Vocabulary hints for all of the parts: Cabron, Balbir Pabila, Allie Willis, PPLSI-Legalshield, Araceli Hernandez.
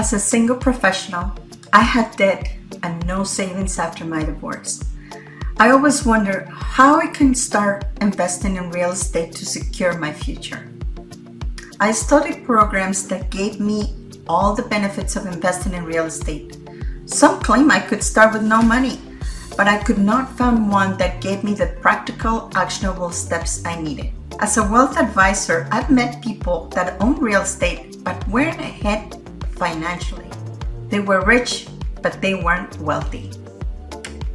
As a single professional, I had debt and no savings after my divorce. I always wondered how I can start investing in real estate to secure my future. I studied programs that gave me all the benefits of investing in real estate. Some claim I could start with no money, but I could not find one that gave me the practical, actionable steps I needed. As a wealth advisor, I've met people that own real estate but weren't ahead financially. They were rich, but they weren't wealthy.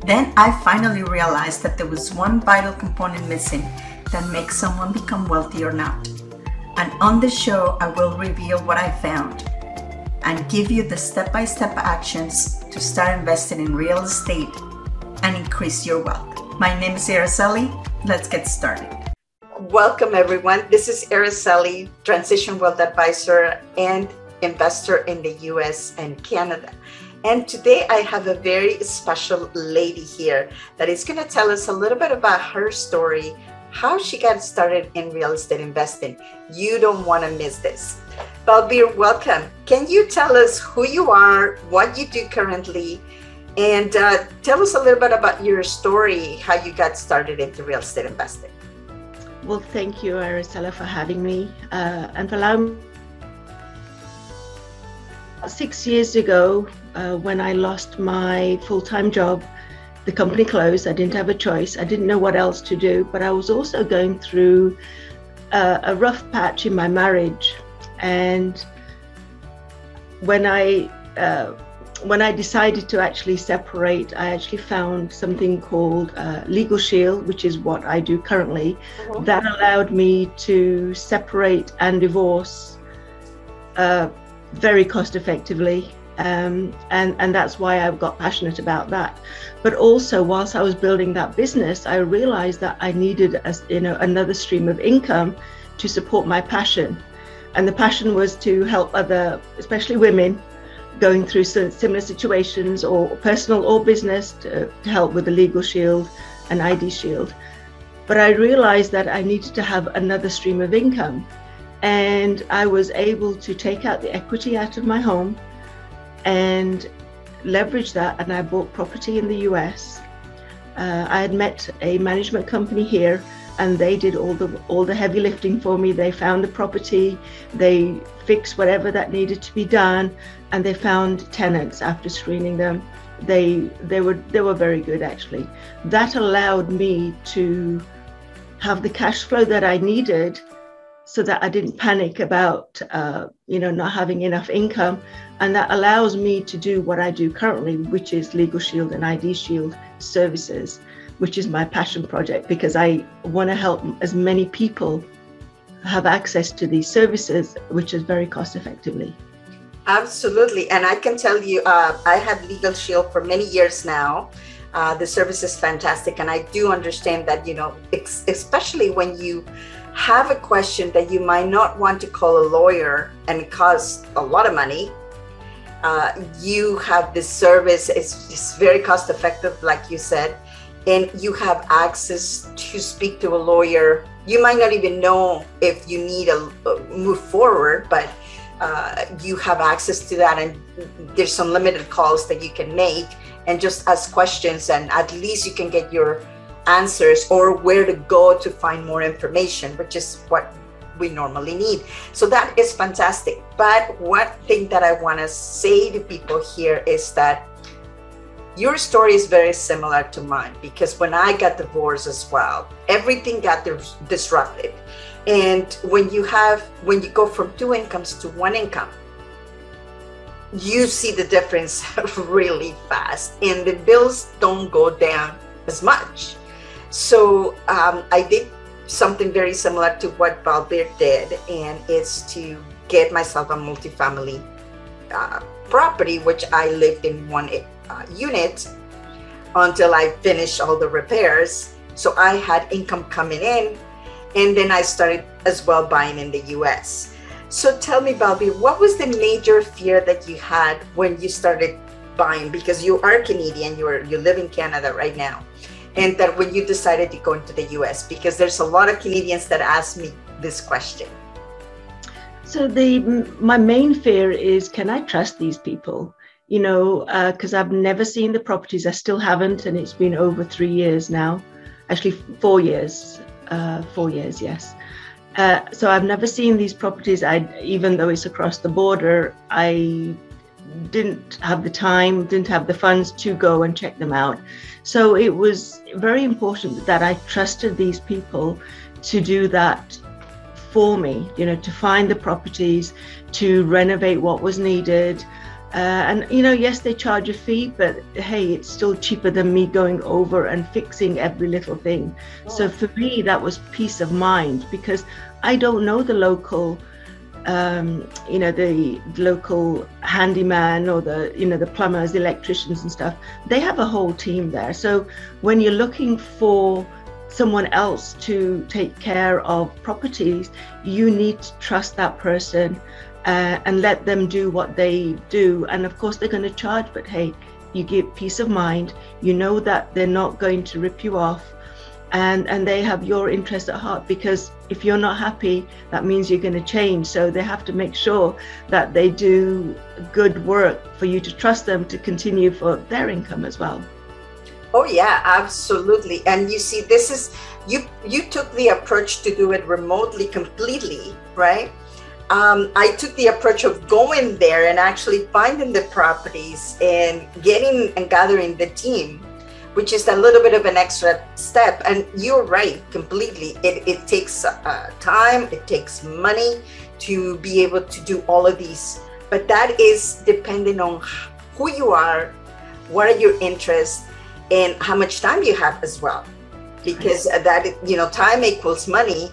Then I finally realized that there was one vital component missing that makes someone become wealthy or not. And on this show, I will reveal what I found and give you the step-by-step actions to start investing in real estate and increase your wealth. My name is Araceli. Let's get started. Welcome everyone. This is Araceli, Transition Wealth Advisor and investor in the US and Canada. And today I have a very special lady here that is going to tell us a little bit about her story, how she got started in real estate investing. You don't want to miss this. Balbir, welcome. Can you tell us who you are, what you do currently, and tell us a little bit about your story, how you got started into real estate investing? Well, thank you, Araceli, for having me and for allowing me. 6 years ago, when I lost my full-time job, the company closed. I didn't have a choice. I didn't know what else to do, but I was also going through a rough patch in my marriage. And when I decided to actually separate, I actually found something called Legalshield, which is what I do currently. Mm-hmm. That allowed me to separate and divorce very cost effectively. And that's why I've got passionate about that. But also, whilst I was building that business, I realized that I needed another stream of income to support my passion. And the passion was to help other, especially women, going through similar situations, or personal or business, to help with the Legalshield and ID Shield. But I realized that I needed to have another stream of income. And I was able to take out the equity out of my home and leverage that, and I bought property in the US. I had met a management company here, and they did all the heavy lifting for me. They found the property, they fixed whatever that needed to be done, and they found tenants after screening them. They were very good, actually. That allowed me to have the cash flow that I needed, so that I didn't panic about not having enough income. And that allows me to do what I do currently, which is Legalshield and ID Shield services, which is my passion project, because I want to help as many people have access to these services, which is very cost effectively. Absolutely. And I can tell you, I have Legalshield for many years now. The service is fantastic. And I do understand that, especially when you have a question that you might not want to call a lawyer and cost a lot of money, you have this service. It's very cost effective, like you said, and you have access to speak to a lawyer. You might not even know if you need a move forward, but you have access to that, and there's some limited calls that you can make and just ask questions, and at least you can get your answers or where to go to find more information, which is what we normally need. So that is fantastic. But one thing that I want to say to people here is that your story is very similar to mine, because when I got divorced as well, everything got disrupted. And when you go from two incomes to one income, you see the difference really fast, and the bills don't go down as much. So I did something very similar to what Balbir did, and it's to get myself a multifamily property, which I lived in one unit until I finished all the repairs. So I had income coming in, and then I started as well buying in the US. So tell me, Balbir, what was the major fear that you had when you started buying? Because you are Canadian, you live in Canada right now. And that when you decided to go into the US, because there's a lot of Canadians that ask me this question. So my main fear is, can I trust these people? You know, because I've never seen the properties. I still haven't, and it's been over 3 years now. Actually, 4 years. 4 years, yes. So I've never seen these properties. Even though it's across the border, I didn't have the time, didn't have the funds to go and check them out. So it was very important that I trusted these people to do that for me, you know, to find the properties, to renovate what was needed. And, you know, yes, they charge a fee, but hey, it's still cheaper than me going over and fixing every little thing. Oh. So for me, that was peace of mind, because I don't know the local, you know, the local handyman or the, you know, the plumbers, the electricians and stuff. They have a whole team there. So when you're looking for someone else to take care of properties, you need to trust that person. And let them do what they do. And of course they're going to charge, but hey, you give peace of mind. You know that they're not going to rip you off, and they have your interest at heart, because if you're not happy, that means you're going to change. So they have to make sure that they do good work for you to trust them to continue for their income as well. Oh yeah, absolutely. And you see, this is, you took the approach to do it remotely completely, right? I took the approach of going there and actually finding the properties and getting and gathering the team, which is a little bit of an extra step. And you're right, completely. It takes time, it takes money to be able to do all of these. But that is depending on who you are, what are your interests, and how much time you have as well. Because that, you know, time equals money.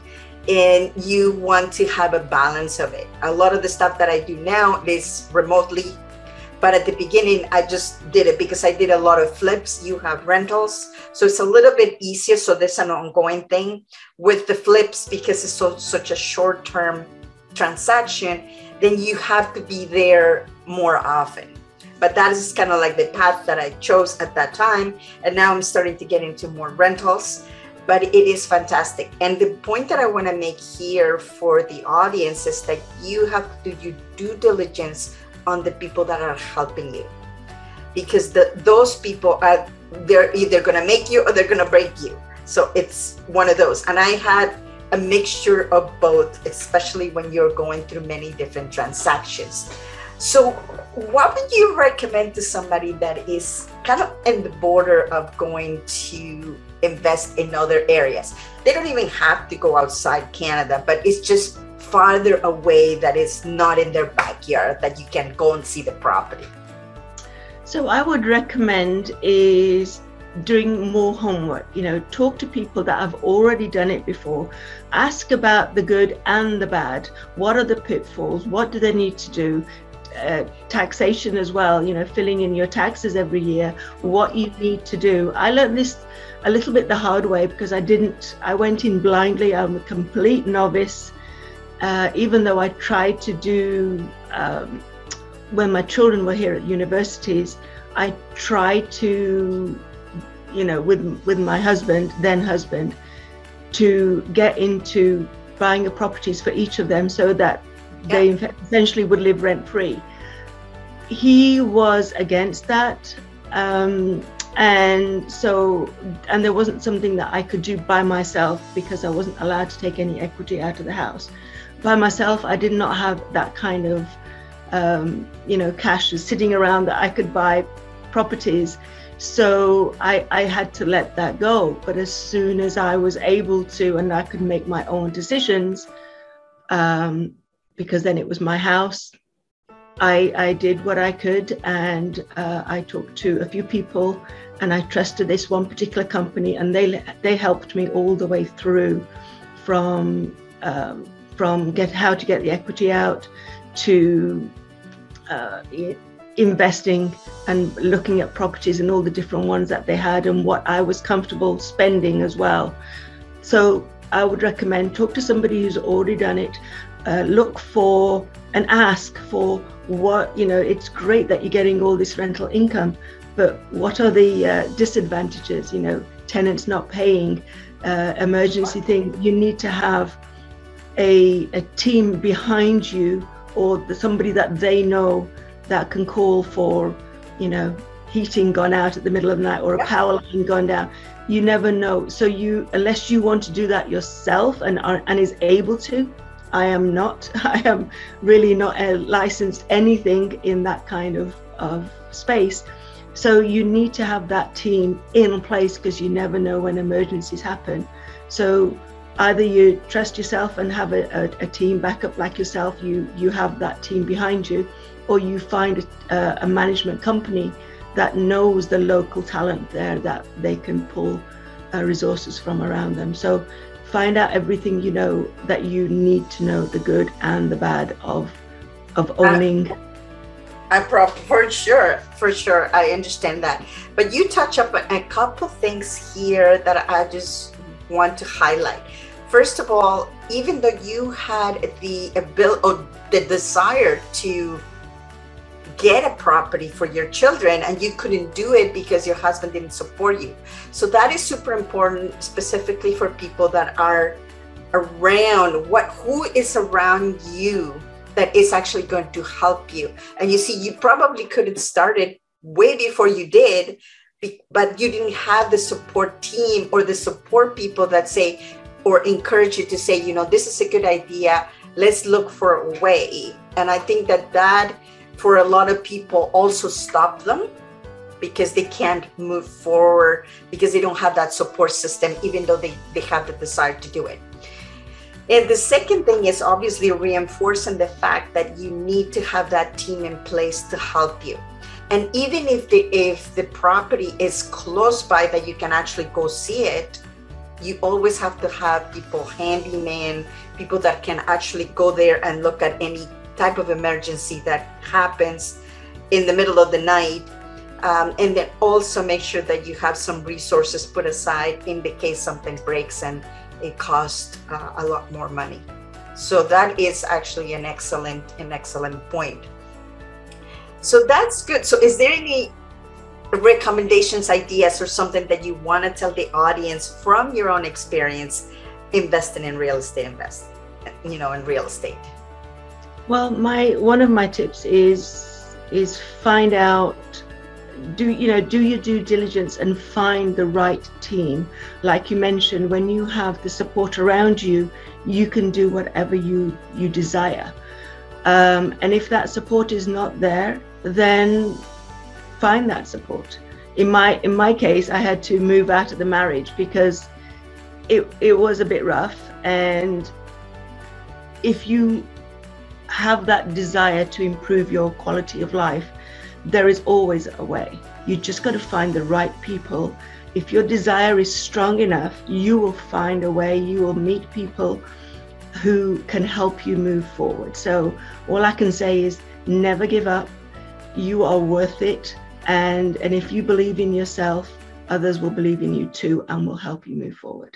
And you want to have a balance of it. A lot of the stuff that I do now is remotely, but at the beginning I just did it because I did a lot of flips. You have rentals, so it's a little bit easier. So there's an ongoing thing with the flips, because it's such a short-term transaction, then you have to be there more often. But that is kind of like the path that I chose at that time. And now I'm starting to get into more rentals. But it is fantastic. And the point that I want to make here for the audience is that you have to do due diligence on the people that are helping you, because those people are, they're either going to make you or they're going to break you. So it's one of those. And I had a mixture of both, especially when you're going through many different transactions. So what would you recommend to somebody that is kind of in the border of going to invest in other areas? They don't even have to go outside Canada, but it's just farther away, that is not in their backyard, that you can go and see the property. So I would recommend is doing more homework. You know, talk to people that have already done it before. Ask about the good and the bad. What are the pitfalls? What do they need to do? Taxation as well, you know, filling in your taxes every year, what you need to do. I learned this a little bit the hard way, because I went in blindly. I'm a complete novice, even though I tried to do, when my children were here at universities, I tried to, you know, with my husband, then husband, to get into buying the properties for each of them so that they essentially would live rent-free. He was against that, and there wasn't something that I could do by myself, because I wasn't allowed to take any equity out of the house. By myself, I did not have that kind of you know, cash sitting around that I could buy properties. So I had to let that go. But as soon as I was able to, and I could make my own decisions, because then it was my house, I did what I could, and I talked to a few people, and I trusted this one particular company, and they helped me all the way through, from how to get the equity out, to investing and looking at properties and all the different ones that they had, and what I was comfortable spending as well. So I would recommend, talk to somebody who's already done it. Look for and ask for what, you know, it's great that you're getting all this rental income, but what are the disadvantages? You know, tenants not paying, emergency thing. You need to have a team behind you, or somebody that they know that can call for, you know, heating gone out at the middle of the night, or a power line gone down. You never know. So you, unless you want to do that yourself and is able to, I am really not licensed anything in that kind of space. So you need to have that team in place, because you never know when emergencies happen. So either you trust yourself and have a team backup like yourself, you have that team behind you, or you find a management company that knows the local talent there, that they can pull resources from around them. So find out everything you know that you need to know, the good and the bad of owning. For sure, I understand that. But you touch up a couple things here that I just want to highlight. First of all, even though you had the ability or the desire to get a property for your children, and you couldn't do it because your husband didn't support you. So that is super important, specifically for people that are around who is around you that is actually going to help you. And you see, you probably could have started way before you did, but you didn't have the support team or the support people that say or encourage you to say, you know, this is a good idea, let's look for a way. And I think that for a lot of people also stop them, because they can't move forward because they don't have that support system, even though they have the desire to do it. And the second thing is obviously reinforcing the fact that you need to have that team in place to help you. And even if the property is close by that you can actually go see it, you always have to have people, handymen, people that can actually go there and look at any type of emergency that happens in the middle of the night. And then also make sure that you have some resources put aside in the case something breaks and it costs a lot more money. So that is actually an excellent point. So that's good. So is there any recommendations, ideas, or something that you want to tell the audience from your own experience investing in real estate, in real estate? Well, one of my tips is find out, do your due diligence and find the right team. Like you mentioned, when you have the support around you, you can do whatever you desire. And if that support is not there, then find that support. In my case, I had to move out of the marriage because it was a bit rough. And if you have that desire to improve your quality of life, there is always a way. You just got to find the right people. If your desire is strong enough, you will find a way. You will meet people who can help you move forward. So all I can say is never give up. You are worth it. And if you believe in yourself, others will believe in you too and will help you move forward.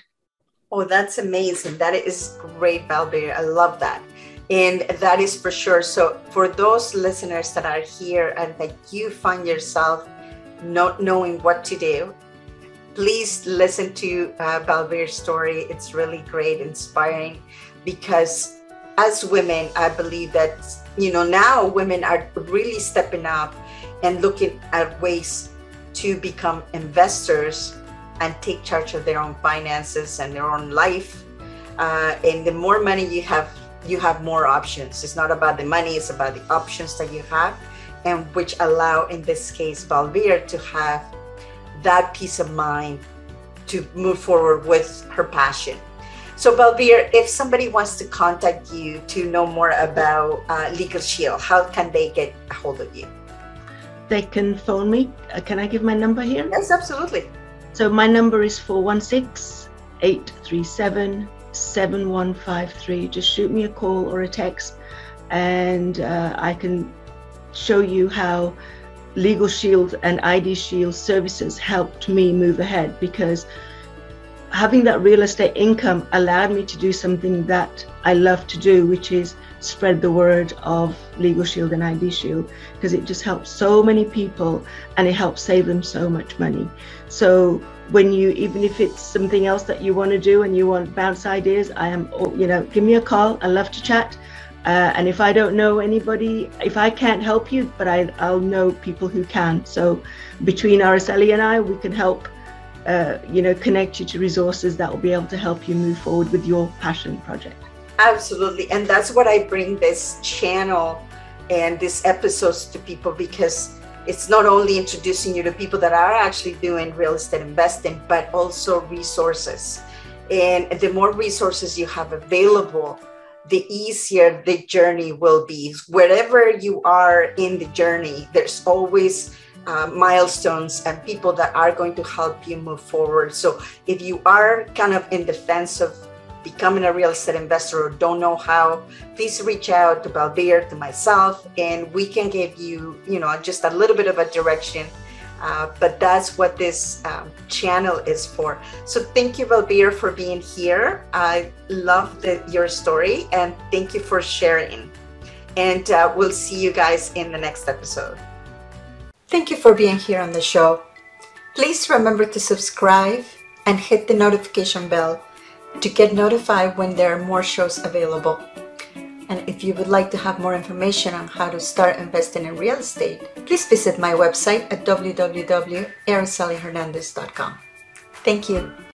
Oh, that's amazing. That is great, Balbir. I love that. And that is for sure. So for those listeners that are here and that you find yourself not knowing what to do, please listen to Balbir's story. It's really great, inspiring, because as women, I believe that, you know, now women are really stepping up and looking at ways to become investors and take charge of their own finances and their own life. And the more money you have more options. It's not about the money, it's about the options that you have, and which allow, in this case, Balbir to have that peace of mind to move forward with her passion. So Balbir, if somebody wants to contact you to know more about Legalshield, how can they get a hold of you? They can phone me. Can I give my number here? Yes, absolutely. So my number is 416-837-7153. Just shoot me a call or a text, and I can show you how Legalshield and ID Shield services helped me move ahead, because having that real estate income allowed me to do something that I love to do, which is spread the word of Legal Shield and ID Shield, because it just helps so many people and it helps save them so much money. So when you, even if it's something else that you want to do and you want to bounce ideas, I am, you know, give me a call. I love to chat. And if I don't know anybody, if I can't help you, but I'll know people who can. So between Araceli and I, we can help, you know, connect you to resources that will be able to help you move forward with your passion project. Absolutely. And that's what I bring this channel and these episodes to people, because it's not only introducing you to people that are actually doing real estate investing, but also resources. And the more resources you have available, the easier the journey will be. Wherever you are in the journey, there's always milestones and people that are going to help you move forward. So if you are kind of in the fence of becoming a real estate investor or don't know how, please reach out to Balbir, to myself, and we can give you, you know, just a little bit of a direction. But that's what this channel is for. So thank you, Balbir, for being here. I love your story, and thank you for sharing. And we'll see you guys in the next episode. Thank you for being here on the show. Please remember to subscribe and hit the notification bell to get notified when there are more shows available. And if you would like to have more information on how to start investing in real estate, please visit my website at www.aracelihernandez.com. Thank you.